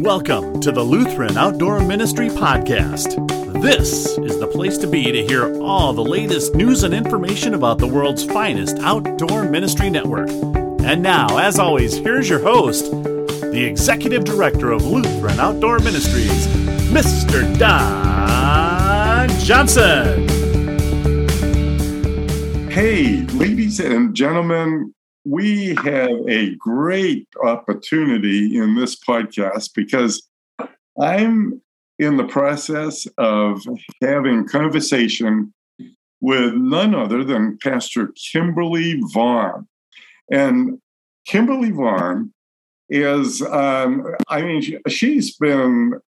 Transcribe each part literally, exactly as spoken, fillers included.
Welcome to the Lutheran Outdoor Ministry Podcast. This is the place to be to hear all the latest news and information about the world's finest outdoor ministry network. And now, as always, here's your host, the Executive Director of Lutheran Outdoor Ministries, Mister Don Johnson. Hey, ladies and gentlemen. We have a great opportunity in this podcast because I'm in the process of having conversation with none other than Pastor Kimberly Vaughn. And Kimberly Vaughn is, um, I mean, she, she's been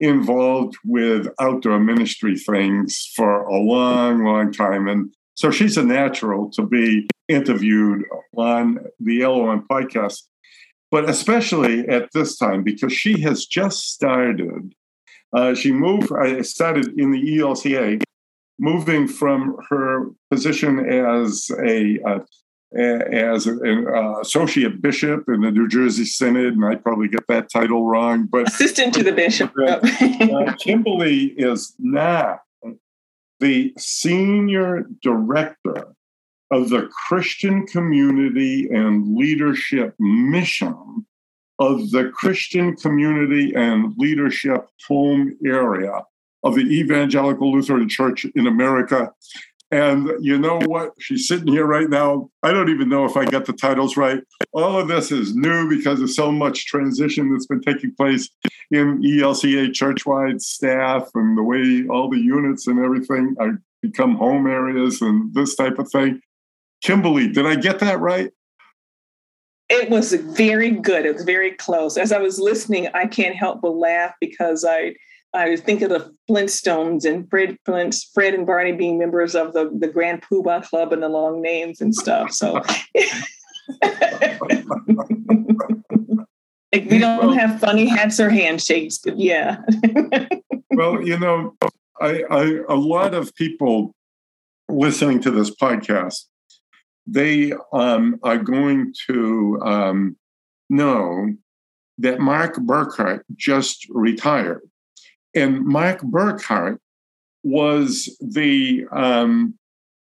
involved with outdoor ministry things for a long, long time. And so she's a natural to be interviewed on the L O M podcast, but especially at this time because she has just started. Uh, she moved, I started in the E L C A, moving from her position as a uh, as an uh, associate bishop in the New Jersey Synod, and I probably get that title wrong, but assistant to the bishop. uh, Kimberly is now the senior director of the Christian Community and Leadership Mission of the Christian Community and Leadership Home Area of the Evangelical Lutheran Church in America. And you know what? She's sitting here right now. I don't even know if I got the titles right. All of this is new because of so much transition that's been taking place in E L C A church-wide staff and the way all the units and everything are become home areas and this type of thing. Kimberly, did I get that right? It was very good. It was very close. As I was listening, I can't help but laugh because I I think of the Flintstones and Fred, Fred and Barney being members of the, the Grand Poobah Club and the long names and stuff. So like we don't well, have funny hats or handshakes, but yeah. Well, you know, I, I a lot of people listening to this podcast, they um, are going to um, know that Mark Burkhart just retired. And Mark Burkhart was the um,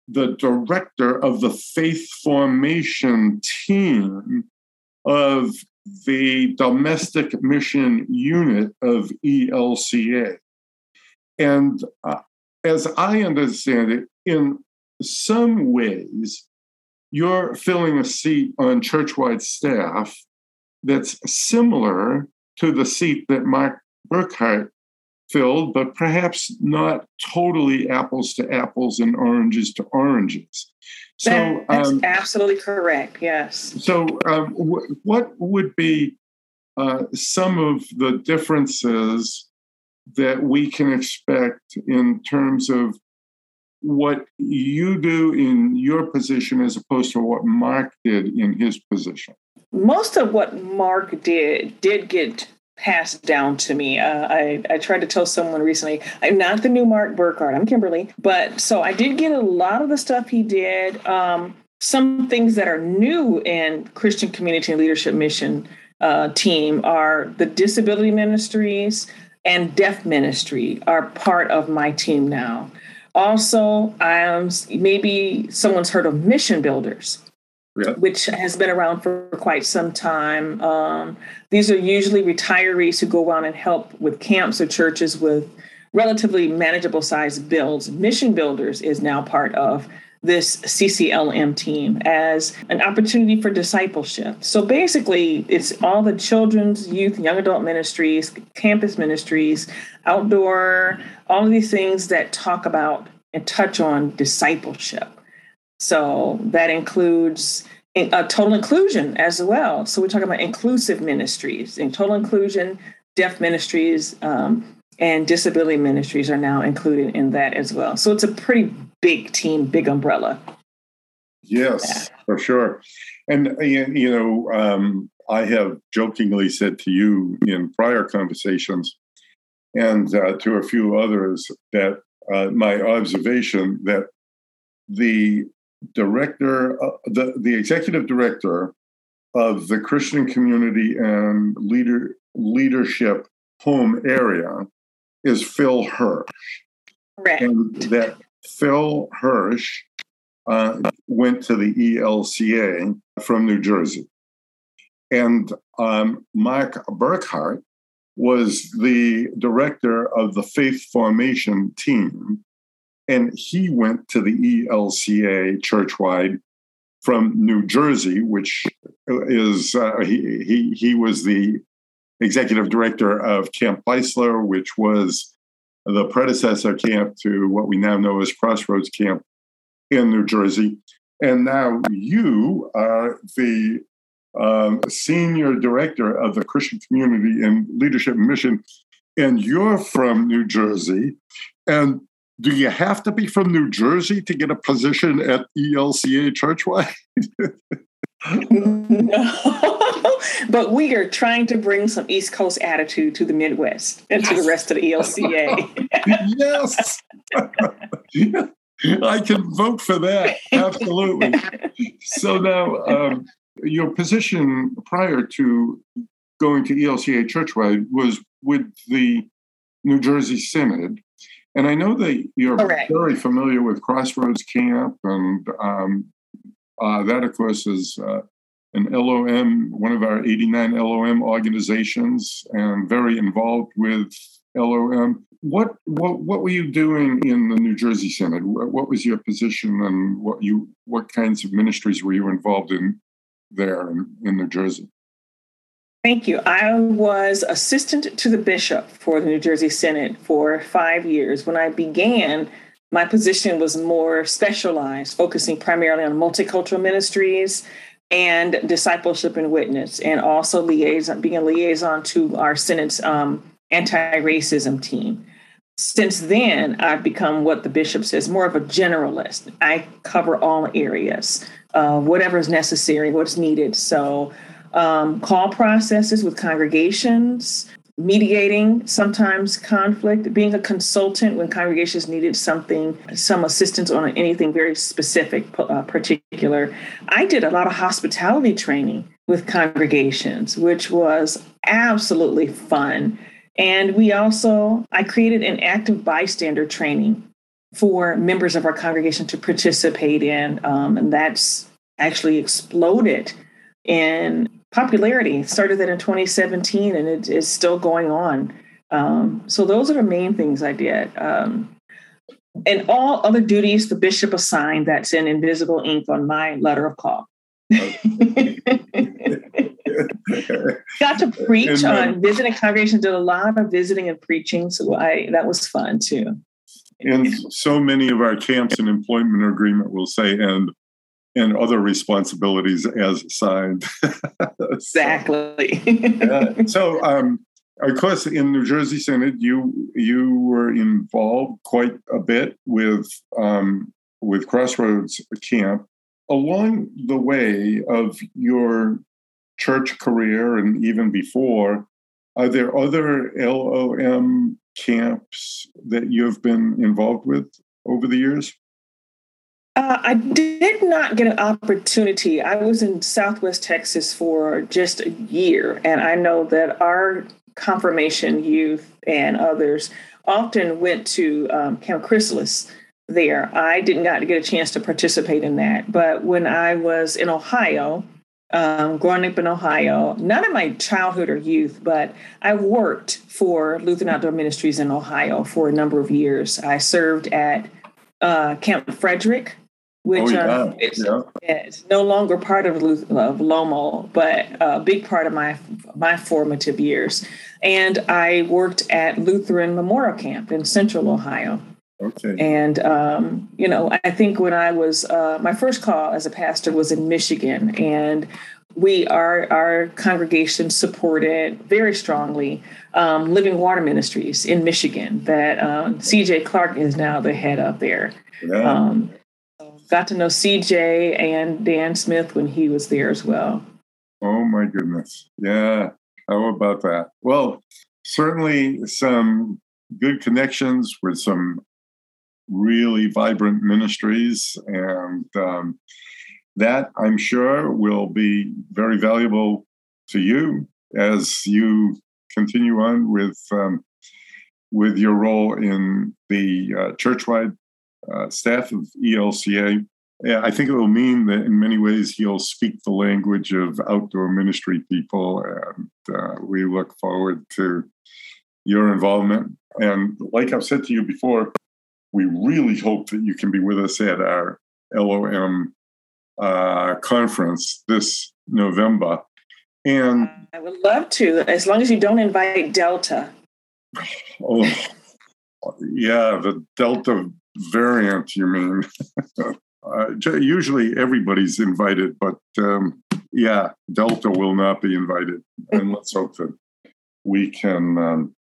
the director of the faith formation team of the domestic mission unit of E L C A. And uh, as I understand it, in some ways, you're filling a seat on church-wide staff that's similar to the seat that Mark Burkhart filled, but perhaps not totally apples to apples and oranges to oranges. So that, that's um, absolutely correct. Yes. So, um, w- what would be uh, some of the differences that we can expect in terms of what you do in your position as opposed to what Mark did in his position? Most of what Mark did did get passed down to me. Uh, I, I tried to tell someone recently, I'm not the new Mark Burkhart, I'm Kimberly. But so I did get a lot of the stuff he did. Um, some things that are new in Christian Community and Leadership Mission uh, team are the disability ministries and deaf ministry are part of my team now. Also, I'm, maybe someone's heard of Mission Builders. Yeah. Which has been around for quite some time. Um, these are usually retirees who go around and help with camps or churches with relatively manageable sized builds. Mission Builders is now part of this C C L M team as an opportunity for discipleship. So basically, it's all the children's, youth, young adult ministries, campus ministries, outdoor, all of these things that talk about and touch on discipleship. So that includes in, uh, Total Inclusion as well. So we're talking about inclusive ministries. In Total Inclusion, deaf ministries um, and disability ministries are now included in that as well. So it's a pretty big team, big umbrella. Yes, yeah. For sure. And, you know, um, I have jokingly said to you in prior conversations and uh, to a few others that uh, my observation that the director, uh, the, the executive director of the Christian community and leader leadership home area is Phil Hirsch. Correct. And that Phil Hirsch uh, went to the E L C A from New Jersey. And um, Mark Burkhart was the director of the faith formation team, and he went to the E L C A churchwide from New Jersey, which is uh, he he he was the executive director of Camp Eisler, which was the predecessor camp to what we now know as Crossroads Camp in New Jersey. And now you are the um, senior director of the Christian Community and Leadership Mission, and you're from New Jersey. And do you have to be from New Jersey to get a position at E L C A Churchwide? No, but we are trying to bring some East Coast attitude to the Midwest and yes. to the rest of the E L C A. Yes, I can vote for that. Absolutely. So now, um, your position prior to going to E L C A Churchwide was with the New Jersey Synod. And I know that you're Correct. very familiar with Crossroads Camp, and um, uh, that, of course, is uh, an L O M, one of our eighty-nine L O M organizations, and very involved with L O M. What what what were you doing in the New Jersey Synod? What was your position, and what you what kinds of ministries were you involved in there in, in New Jersey? Thank you. I was assistant to the bishop for the New Jersey Synod for five years. When I began, my position was more specialized, focusing primarily on multicultural ministries and discipleship and witness, and also liaison, being a liaison to our Synod's um, anti-racism team. Since then, I've become what the bishop says, more of a generalist. I cover all areas, uh, whatever is necessary, what's needed. So Um, call processes with congregations, mediating sometimes conflict, being a consultant when congregations needed something, some assistance on anything very specific, uh, particular. I did a lot of hospitality training with congregations, which was absolutely fun. And we also, I created an active bystander training for members of our congregation to participate in, um, and that's actually exploded in popularity. Started that in twenty seventeen, and it is still going on. Um, so those are the main things I did. Um, and all other duties the bishop assigned, that's in invisible ink on my letter of call. Got to preach then, on visiting congregations, did a lot of visiting and preaching. So I, that was fun too. And so many of our camps and employment agreement will say, and and other responsibilities as assigned. Exactly. So, uh, so um, of course, in New Jersey Synod, you you were involved quite a bit with um, with Crossroads Camp. Along the way of your church career, and even before, are there other L O M camps that you've been involved with over the years? Uh, I did not get an opportunity. I was in Southwest Texas for just a year, and I know that our confirmation youth and others often went to um, Camp Chrysalis there. I did not get a chance to participate in that. But when I was in Ohio, um, growing up in Ohio, not in my childhood or youth, but I worked for Lutheran Outdoor Ministries in Ohio for a number of years. I served at uh, Camp Frederick, which oh, yeah. uh, it's, yeah. it's no longer part of, of L O M O, but a big part of my my formative years. And I worked at Lutheran Memorial Camp in Central Ohio. Okay. And, um, you know, I think when I was, uh, my first call as a pastor was in Michigan, and we are, our congregation supported very strongly um, Living Water Ministries in Michigan that um, C J Clark is now the head of there. Yeah. Um, Got to know C J and Dan Smith when he was there as well. Oh, my goodness. Yeah. How about that? Well, certainly some good connections with some really vibrant ministries. And um, That, I'm sure, will be very valuable to you as you continue on with um, with your role in the uh, churchwide uh, staff of E L C A. I think it will mean that in many ways you'll speak the language of outdoor ministry people, and uh, we look forward to your involvement. And like I've said to you before, we really hope that you can be with us at our L O M uh, conference this November. And I would love to, as long as you don't invite Delta. Oh, yeah, the Delta variant, you mean. Uh, usually everybody's invited, but um, yeah, Delta will not be invited. And let's hope that we can, um,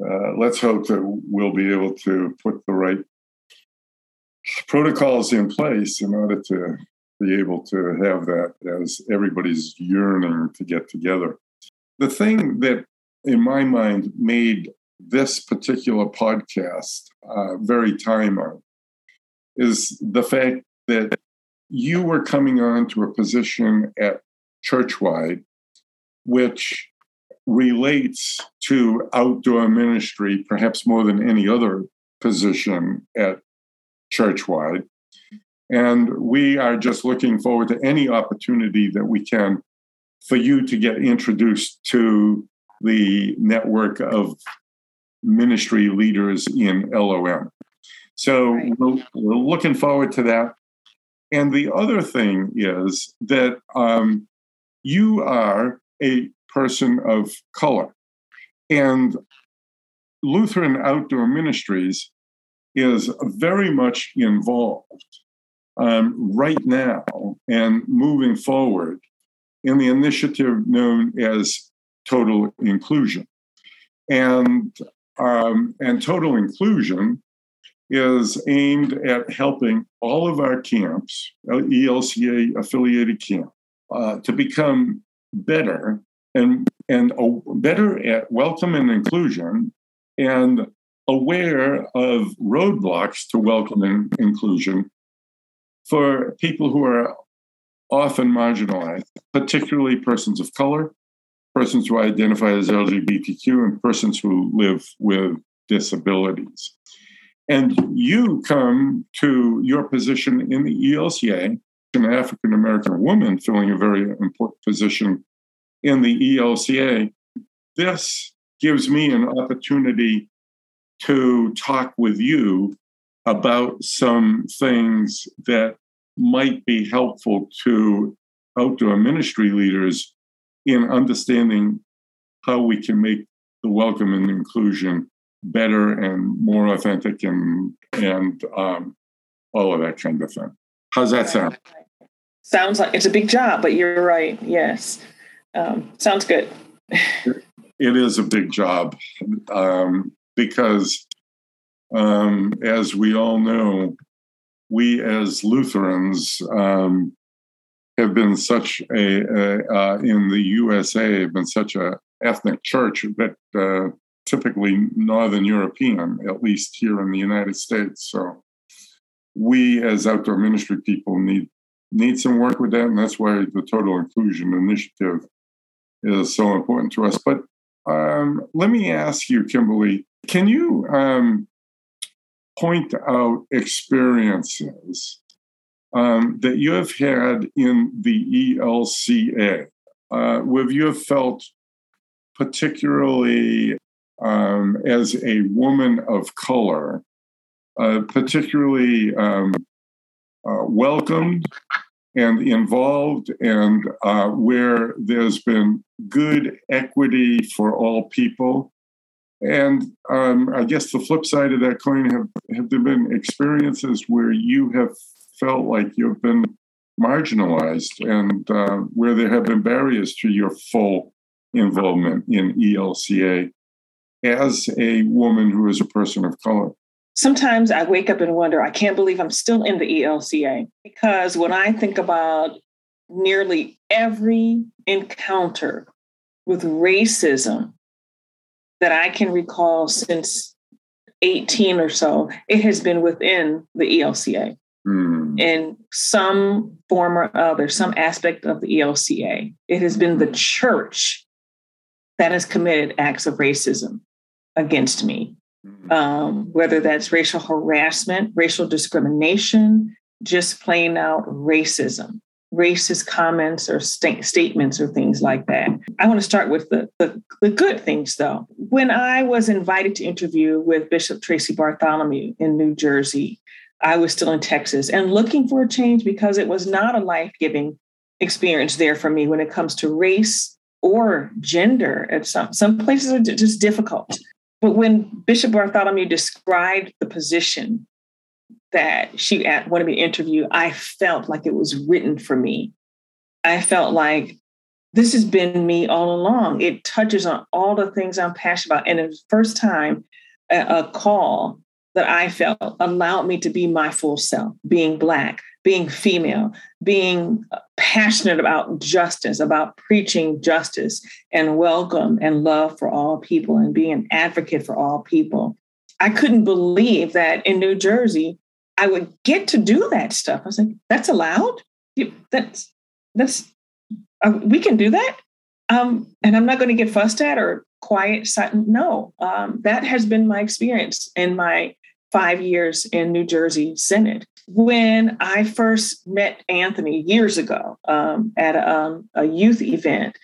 uh, let's hope that we'll be able to put the right protocols in place in order to be able to have that as everybody's yearning to get together. The thing that, in my mind, made this particular podcast uh, very timely is the fact that you were coming on to a position at Churchwide, which relates to outdoor ministry perhaps more than any other position at Churchwide. And we are just looking forward to any opportunity that we can for you to get introduced to the network of ministry leaders in L O M. So right. we're, we're looking forward to that. And the other thing is that um, you are a person of color. And Lutheran Outdoor Ministries is very much involved um, right now and moving forward in the initiative known as Total Inclusion. And, um, and Total Inclusion is aimed at helping all of our camps, E L C A affiliated camp, uh, to become better and and better at welcome and inclusion, and aware of roadblocks to welcoming inclusion for people who are often marginalized, particularly persons of color, persons who identify as L G B T Q, and persons who live with disabilities. And you come to your position in the E L C A, an African-American woman filling a very important position in the E L C A. This gives me an opportunity to talk with you about some things that might be helpful to outdoor ministry leaders in understanding how we can make the welcome and inclusion better and more authentic and and um, all of that kind of thing. How's that sound? Sounds like it's a big job, but you're right. Yes, um, sounds good. It is a big job um, because, um, as we all know, we as Lutherans um, have been such a, a uh, in the U S A have been such a ethnic church that. Uh, typically Northern European, at least here in the United States. So we as outdoor ministry people need need some work with that, and that's why the Total Inclusion Initiative is so important to us. But um, let me ask you, Kimberly, can you um, point out experiences um, that you have had in the E L C A uh, where you have felt particularly Um, as a woman of color, uh, particularly um, uh, welcomed and involved, and uh, where there's been good equity for all people. And um, I guess the flip side of that coin, have, have there been experiences where you have felt like you've been marginalized and uh, where there have been barriers to your full involvement in E L C A? As a woman who is a person of color? Sometimes I wake up and wonder, I can't believe I'm still in the E L C A, because when I think about nearly every encounter with racism that I can recall since eighteen or so, it has been within the E L C A. mm. in some form or other, some aspect of the E L C A. It has been the church that has committed acts of racism against me, um, whether that's racial harassment, racial discrimination, just plain out racism, racist comments or st- statements or things like that. I want to start with the, the, the good things, though. When I was invited to interview with Bishop Tracy Bartholomew in New Jersey, I was still in Texas and looking for a change because it was not a life-giving experience there for me when it comes to race or gender. At some, some places are just difficult. But when Bishop Bartholomew described the position that she wanted me to interview, I felt like it was written for me. I felt like this has been me all along. It touches on all the things I'm passionate about. And it was the first time a, a call that I felt allowed me to be my full self, being Black, being female, being passionate about justice, about preaching justice and welcome and love for all people and being an advocate for all people. I couldn't believe that in New Jersey, I would get to do that stuff. I was like, that's allowed? That's, that's, uh, we can do that? Um, and I'm not going to get fussed at or quiet. No, um, that has been my experience in my five years in New Jersey Synod. When I first met Anthony years ago um, at a, um, a youth event,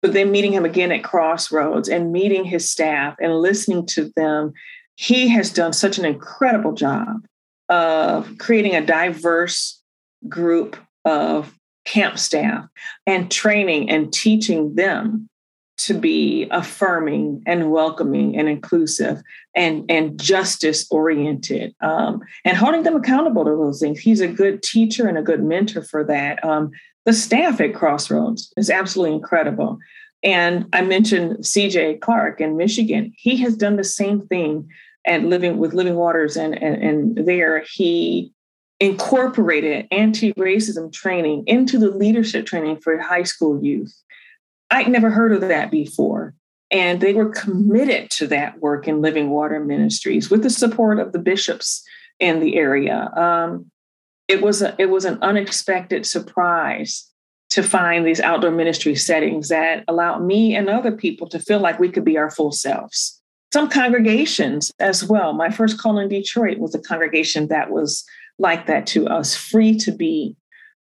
but then meeting him again at Crossroads and meeting his staff and listening to them, he has done such an incredible job of creating a diverse group of camp staff and training and teaching them to be affirming and welcoming and inclusive and, and justice oriented, um, and holding them accountable to those things. He's a good teacher and a good mentor for that. Um, the staff at Crossroads is absolutely incredible. And I mentioned C J Clark in Michigan. He has done the same thing at Living with Living Waters, and, and, and there he incorporated anti-racism training into the leadership training for high school youth. I'd never heard of that before. And they were committed to that work in Living Water Ministries with the support of the bishops in the area. Um, it was a, it was an unexpected surprise to find these outdoor ministry settings that allowed me and other people to feel like we could be our full selves. Some congregations as well. My first call in Detroit was a congregation that was like that to us, free to be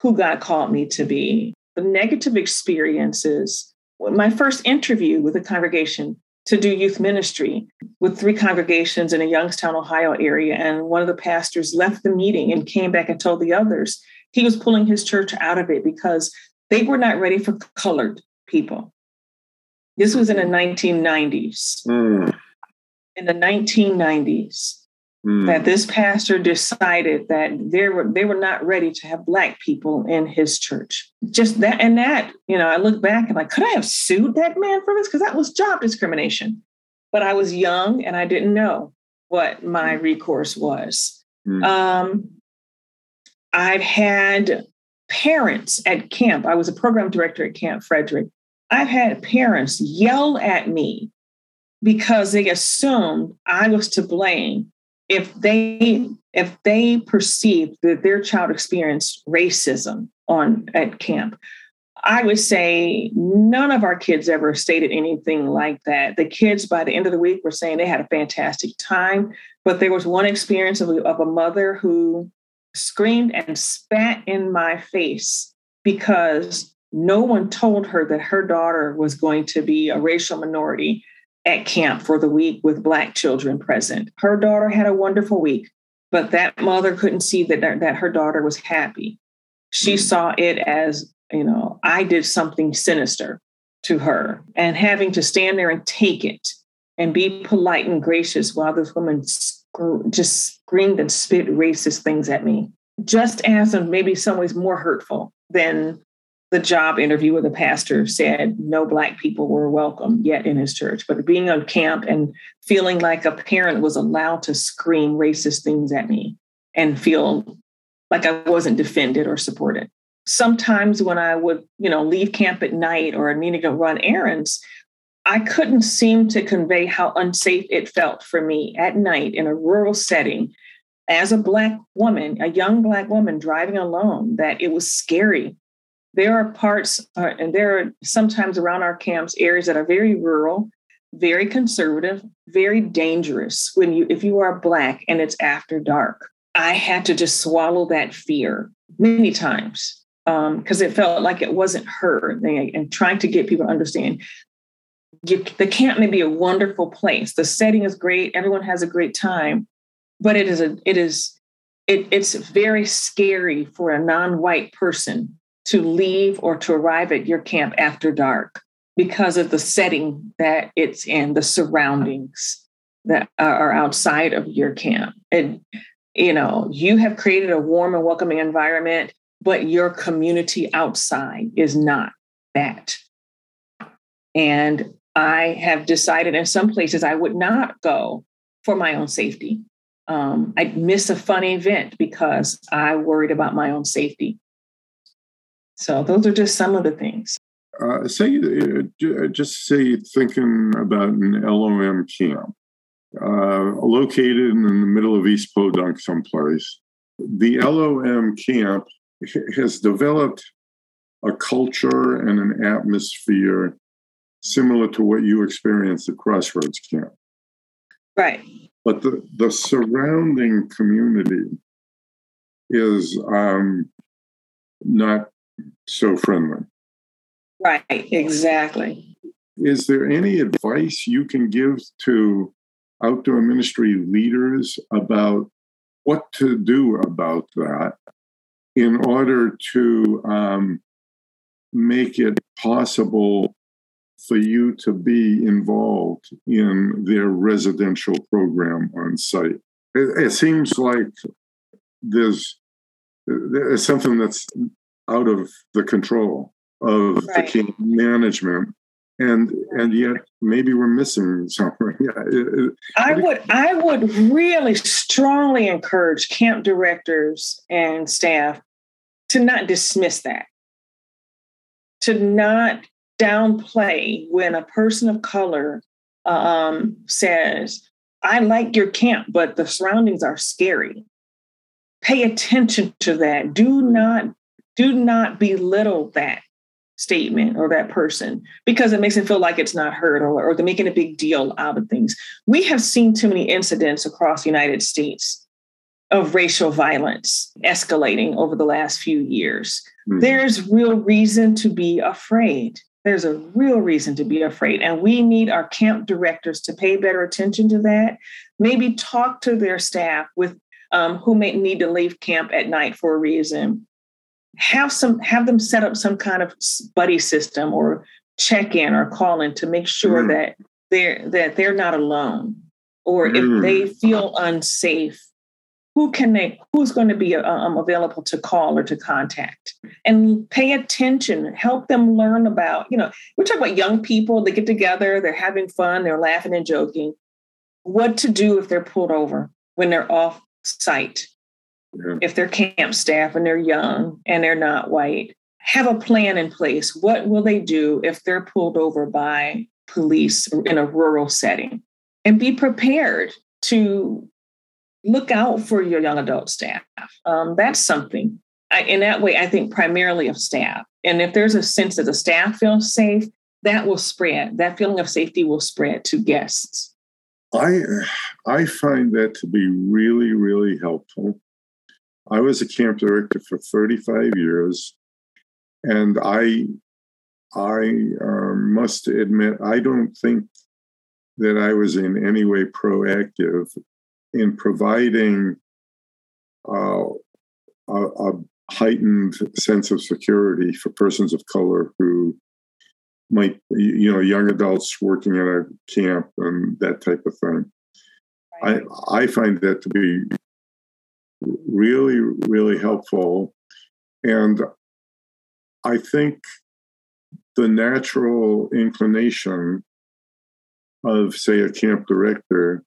who God called me to be. The negative experiences, my first interview with a congregation to do youth ministry with three congregations in a Youngstown, Ohio area. And one of the pastors left the meeting and came back and told the others he was pulling his church out of it because they were not ready for colored people. This was in the nineteen nineties. Mm. In the nineteen nineties, mm. that this pastor decided that they were they were not ready to have Black people in his church. Just that and that, you know, I look back and like, could I have sued that man for this? Because that was job discrimination. But I was young and I didn't know what my recourse was. Mm. Um, I've had parents at camp. I was a program director at Camp Frederick. I've had parents yell at me because they assumed I was to blame if they if they perceived that their child experienced racism on at camp. I would say none of our kids ever stated anything like that. The kids by the end of the week were saying they had a fantastic time, but there was one experience of, of a mother who screamed and spat in my face because no one told her that her daughter was going to be a racial minority at camp for the week with Black children present. Her daughter had a wonderful week, but that mother couldn't see that, that her daughter was happy. She saw it as, you know, I did something sinister to her, and having to stand there and take it and be polite and gracious while this woman sc- just screamed and spit racist things at me, just as and maybe some ways more hurtful than the job interview with the pastor said no Black people were welcome yet in his church. But being on camp and feeling like a parent was allowed to scream racist things at me and feel like I wasn't defended or supported. Sometimes when I would, you know, leave camp at night or needing to run errands, I couldn't seem to convey how unsafe it felt for me at night in a rural setting as a Black woman, a young Black woman driving alone, that it was scary. There are parts, uh, and there are sometimes around our camps, areas that are very rural, very conservative, very dangerous when you, if you are Black and it's after dark. I had to just swallow that fear many times because um, it felt like it wasn't heard, and, and trying to get people to understand you, the camp may be a wonderful place. The setting is great. Everyone has a great time, but it is a, it is, it, it's very scary for a non-white person to leave or to arrive at your camp after dark because of the setting that it's in, the surroundings that are outside of your camp. And, you know, you have created a warm and welcoming environment, but your community outside is not that. And I have decided in some places I would not go for my own safety. Um, I'd miss a fun event because I worried about my own safety. So those are just some of the things. Uh, say, uh, just say you're thinking about an L O M camp uh, located in the middle of East Podunk someplace. The L O M camp has developed a culture and an atmosphere similar to what you experienced at Crossroads Camp. Right. But the, the surrounding community is um, not so friendly. Right, exactly. Is there any advice you can give to outdoor ministry leaders about what to do about that in order to um, make it possible for you to be involved in their residential program on site? It, it seems like there's, there's something that's out of the control of right. the camp management, and and yet maybe we're missing something. Yeah, it, it, I would it, I would really strongly encourage camp directors and staff to not dismiss that, to not downplay when a person of color um, says, I like your camp, but the surroundings are scary. Pay attention to that. Do not, do not belittle that statement or that person because it makes it feel like it's not heard, or, or they're making a big deal out of things. We have seen too many incidents across the United States of racial violence escalating over the last few years. Mm-hmm. There's real reason to be afraid. There's a real reason to be afraid. And we need our camp directors to pay better attention to that. Maybe talk to their staff with um, who may need to leave camp at night for a reason. Have some, have them set up some kind of buddy system or check-in or call-in to make sure mm. that they're that they're not alone. Or mm. if they feel unsafe, who can they? Who's going to be um, available to call or to contact? And pay attention. Help them learn about, you know, we're talking about young people. They get together. They're having fun. They're laughing and joking. What to do if they're pulled over, when they're off site, yeah. if they're camp staff and they're young and they're not white. Have a plan in place. What will they do if they're pulled over by police in a rural setting? And be prepared to look out for your young adult staff. Um, that's something. I, in that way, I think primarily of staff. And if there's a sense that the staff feels safe, that will spread. That feeling of safety will spread to guests. I I find that to be really, really helpful. I was a camp director for thirty-five years, and I I uh, must admit, I don't think that I was in any way proactive in providing uh, a, a heightened sense of security for persons of color who might, you know, young adults working at a camp and that type of thing. Right. I, I find that to be really, really helpful. And I think the natural inclination of, say, a camp director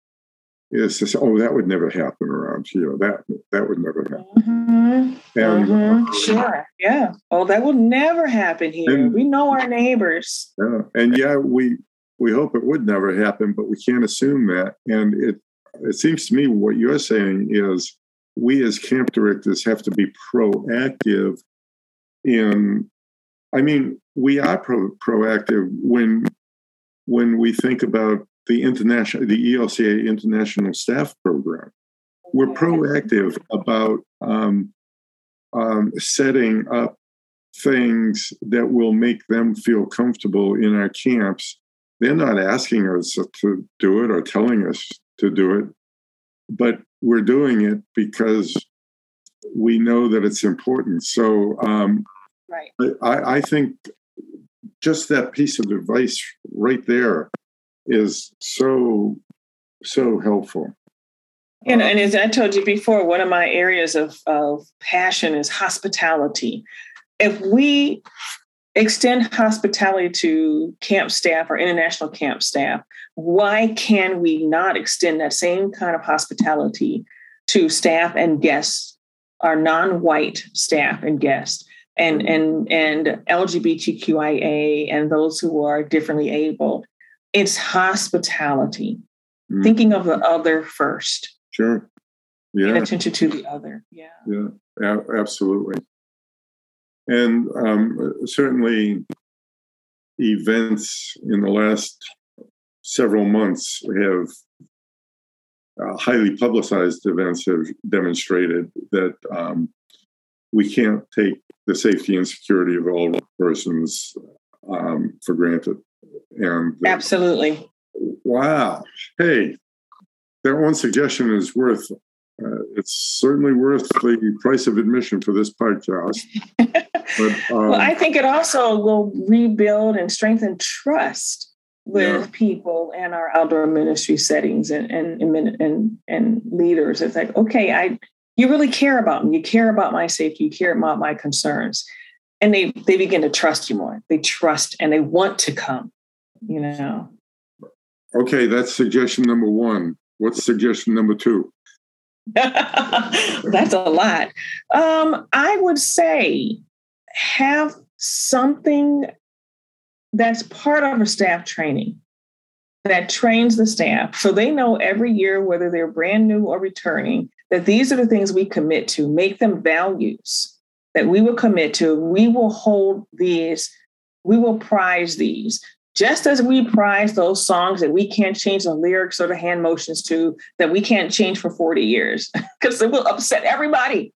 is to say, oh, that would never happen around here. That that would never happen. Mm-hmm. And, mm-hmm. Uh, sure. Yeah. Oh, that will never happen here. And, we know our neighbors. Yeah. And yeah, we we hope it would never happen, but we can't assume that. And it it seems to me what you're saying is we as camp directors have to be proactive in, I mean, we are pro- proactive when when we think about the international, the E L C A International Staff Program. We're proactive about um, um, setting up things that will make them feel comfortable in our camps. They're not asking us to do it or telling us to do it, but we're doing it because we know that it's important. So um, right. I, I think just that piece of advice right there is so, so helpful. You know, and as I told you before, one of my areas of, of passion is hospitality. If we extend hospitality to camp staff or international camp staff, why can we not extend that same kind of hospitality to staff and guests, our non-white staff and guests, and and and L G B T Q I A and those who are differently abled? It's hospitality, mm. thinking of the other first. Sure. Yeah. And attention to the other. Yeah. Yeah. A- absolutely. And um, certainly events in the last several months have, uh, highly publicized events have demonstrated that um, we can't take the safety and security of all persons um, for granted. And the, Absolutely. Wow. Hey, that one suggestion is worth, uh, it's certainly worth the price of admission for this podcast. But, um, well, I think it also will rebuild and strengthen trust with yeah. people in our outdoor ministry settings and and and, and, and leaders. It's like, okay, I you really care about me. You care about my safety. You care about my concerns. And they, they begin to trust you more. They trust and they want to come, you know. Okay, that's suggestion number one. What's suggestion number two? That's a lot. Um, I would say have something that's part of a staff training that trains the staff so they know every year, whether they're brand new or returning, that these are the things we commit to, make them values that we will commit to. We will hold these, we will prize these, just as we prize those songs that we can't change the lyrics or the hand motions to, that we can't change for forty years, because it will upset everybody.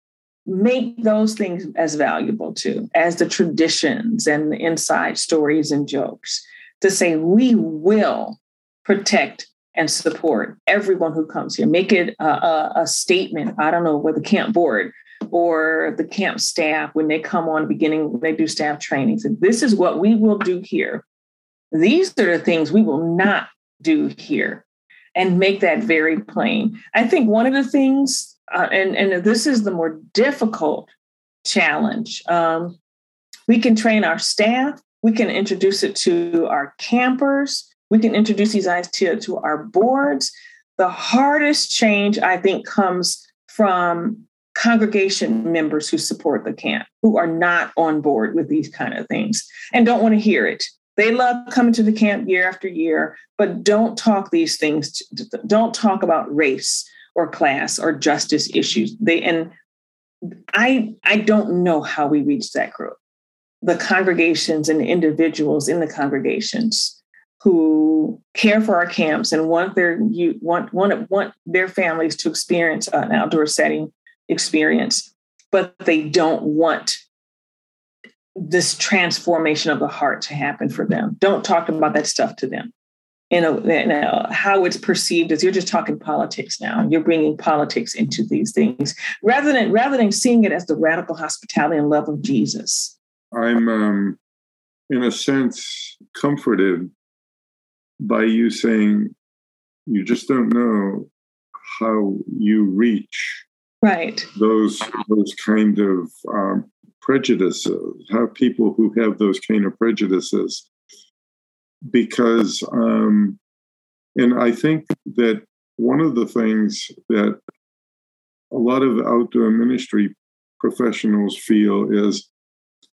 Make those things as valuable too, as the traditions and the inside stories and jokes, to say we will protect and support everyone who comes here. Make it a, a, a statement. I don't know, with the camp board or the camp staff, when they come on beginning, when they do staff trainings, and this is what we will do here. These are the things we will not do here, and make that very plain. I think one of the things, uh, and, and this is the more difficult challenge, um, we can train our staff, we can introduce it to our campers, we can introduce these ideas to our boards. The hardest change, I think, comes from congregation members who support the camp, who are not on board with these kind of things and don't want to hear it. They love coming to the camp year after year, but don't talk these things. Don't talk about race or class or justice issues. They and I, I don't know how we reach that group. The congregations and the individuals in the congregations who care for our camps and want their you want want want their families to experience an outdoor setting experience, but they don't want this transformation of the heart to happen for them. Don't talk about that stuff to them. You know, and, uh, how it's perceived as you're just talking politics now. You're bringing politics into these things rather than rather than seeing it as the radical hospitality and love of Jesus. I'm, um, in a sense, comforted by you saying you just don't know how you reach right those those kind of. Um, prejudices, how people who have those kind of prejudices, because, um, and I think that one of the things that a lot of outdoor ministry professionals feel is,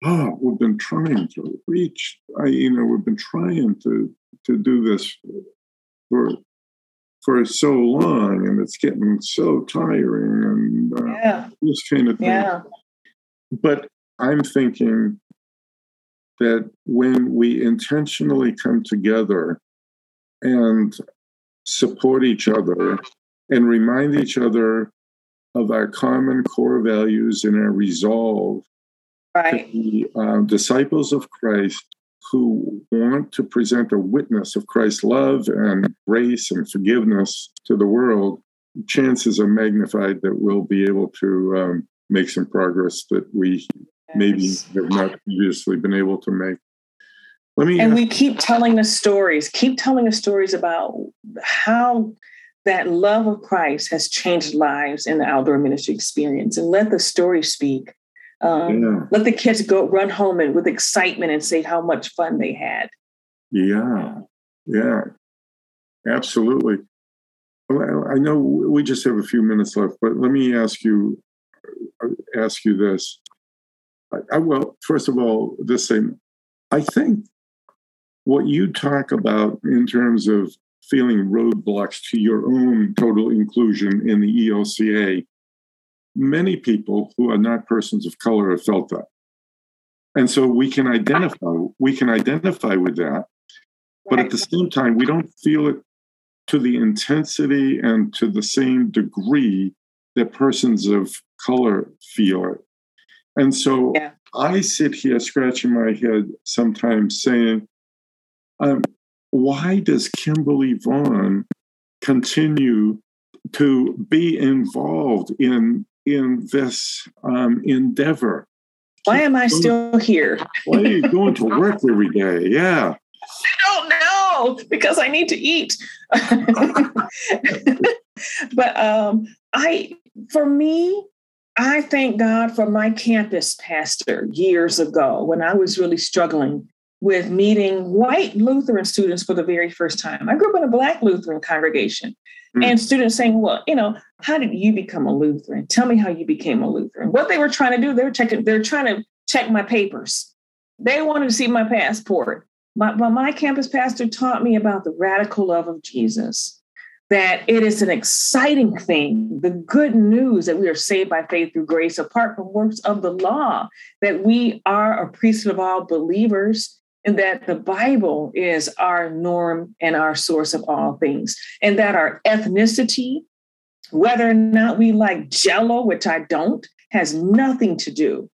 oh, we've been trying to reach, I, you know, we've been trying to, to do this for for so long, and it's getting so tiring and uh, yeah. this kind of thing. Yeah. But I'm thinking that when we intentionally come together and support each other and remind each other of our common core values and our resolve right. to be uh, disciples of Christ who want to present a witness of Christ's love and grace and forgiveness to the world, chances are magnified that we'll be able to um, make some progress that we yes. maybe have not previously been able to make. Let me. And ask- we keep telling the stories, keep telling the stories about how that love of Christ has changed lives in the outdoor ministry experience, and let the story speak. Um, yeah. Let the kids go run home and with excitement and say how much fun they had. Yeah, yeah, absolutely. Well, I know we just have a few minutes left, but let me ask you, ask you this. I, I well, first of all, this thing. I think what you talk about in terms of feeling roadblocks to your own total inclusion in the E L C A, many people who are not persons of color have felt that. And so we can identify, we can identify with that, but at the same time, we don't feel it to the intensity and to the same degree that persons of color feel it. And so yeah. I sit here scratching my head sometimes saying, um, why does Kimberly Vaughn continue to be involved in in this um, endeavor? Why am I still here? Why are you going to work every day? Yeah. I don't know, because I need to eat. But um, I, for me, I thank God for my campus pastor years ago when I was really struggling with meeting white Lutheran students for the very first time. I grew up in a Black Lutheran congregation. And students saying, well, you know, how did you become a Lutheran? Tell me how you became a Lutheran. What they were trying to do, they were checking, they're trying to check my papers. They wanted to see my passport. But my, my campus pastor taught me about the radical love of Jesus, that it is an exciting thing, the good news that we are saved by faith through grace, apart from works of the law, that we are a priesthood of all believers, and that the Bible is our norm and our source of all things, and that our ethnicity, whether or not we like Jell-O, which I don't, has nothing to do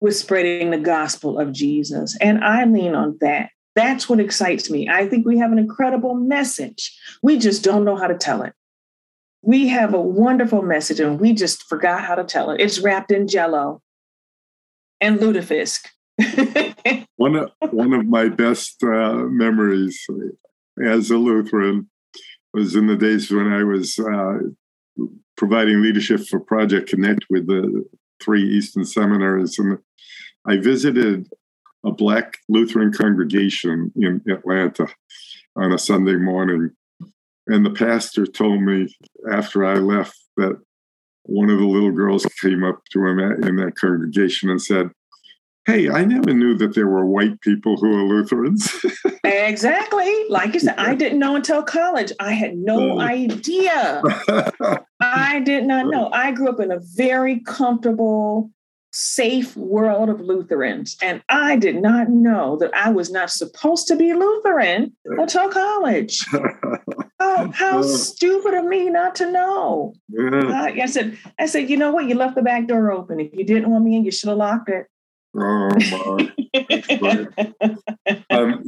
with spreading the gospel of Jesus. And I lean on that. That's what excites me. I think we have an incredible message. We just don't know how to tell it. We have a wonderful message, and we just forgot how to tell it. It's wrapped in Jell-O and lutefisk. one of one of my best uh, memories as a Lutheran was in the days when I was uh, providing leadership for Project Connect with the three Eastern seminaries, and I visited a Black Lutheran congregation in Atlanta on a Sunday morning, and the pastor told me after I left that one of the little girls came up to him in that congregation and said, "Hey, I never knew that there were white people who are Lutherans." Exactly. Like you said, I didn't know until college. I had no idea. I did not know. I grew up in a very comfortable, safe world of Lutherans, and I did not know that I was not supposed to be Lutheran until college. Oh, how stupid of me not to know. Uh, I said, I said, you know what? You left the back door open. If you didn't want me in, you should have locked it. Oh, my. um,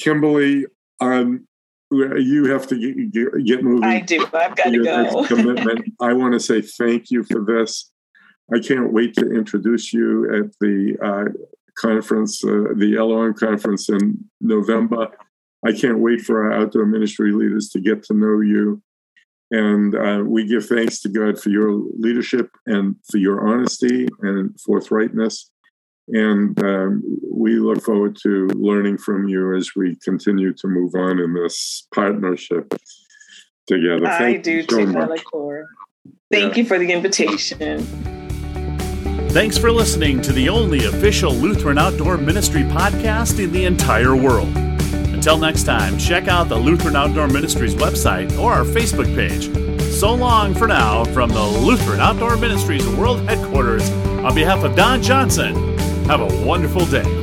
Kimberly, um, you have to get, get, get moving. I do. I've got to go. Commitment. I want to say thank you for this. I can't wait to introduce you at the uh, conference, uh, the L O M conference in November. I can't wait for our outdoor ministry leaders to get to know you. And uh, we give thanks to God for your leadership and for your honesty and forthrightness. And um, we look forward to learning from you as we continue to move on in this partnership together. Thank I do so too, Malakor. Thank yeah. you for the invitation. Thanks for listening to the only official Lutheran Outdoor Ministry podcast in the entire world. Until next time, check out the Lutheran Outdoor Ministries website or our Facebook page. So long for now from the Lutheran Outdoor Ministries World Headquarters. On behalf of Don Johnson, have a wonderful day.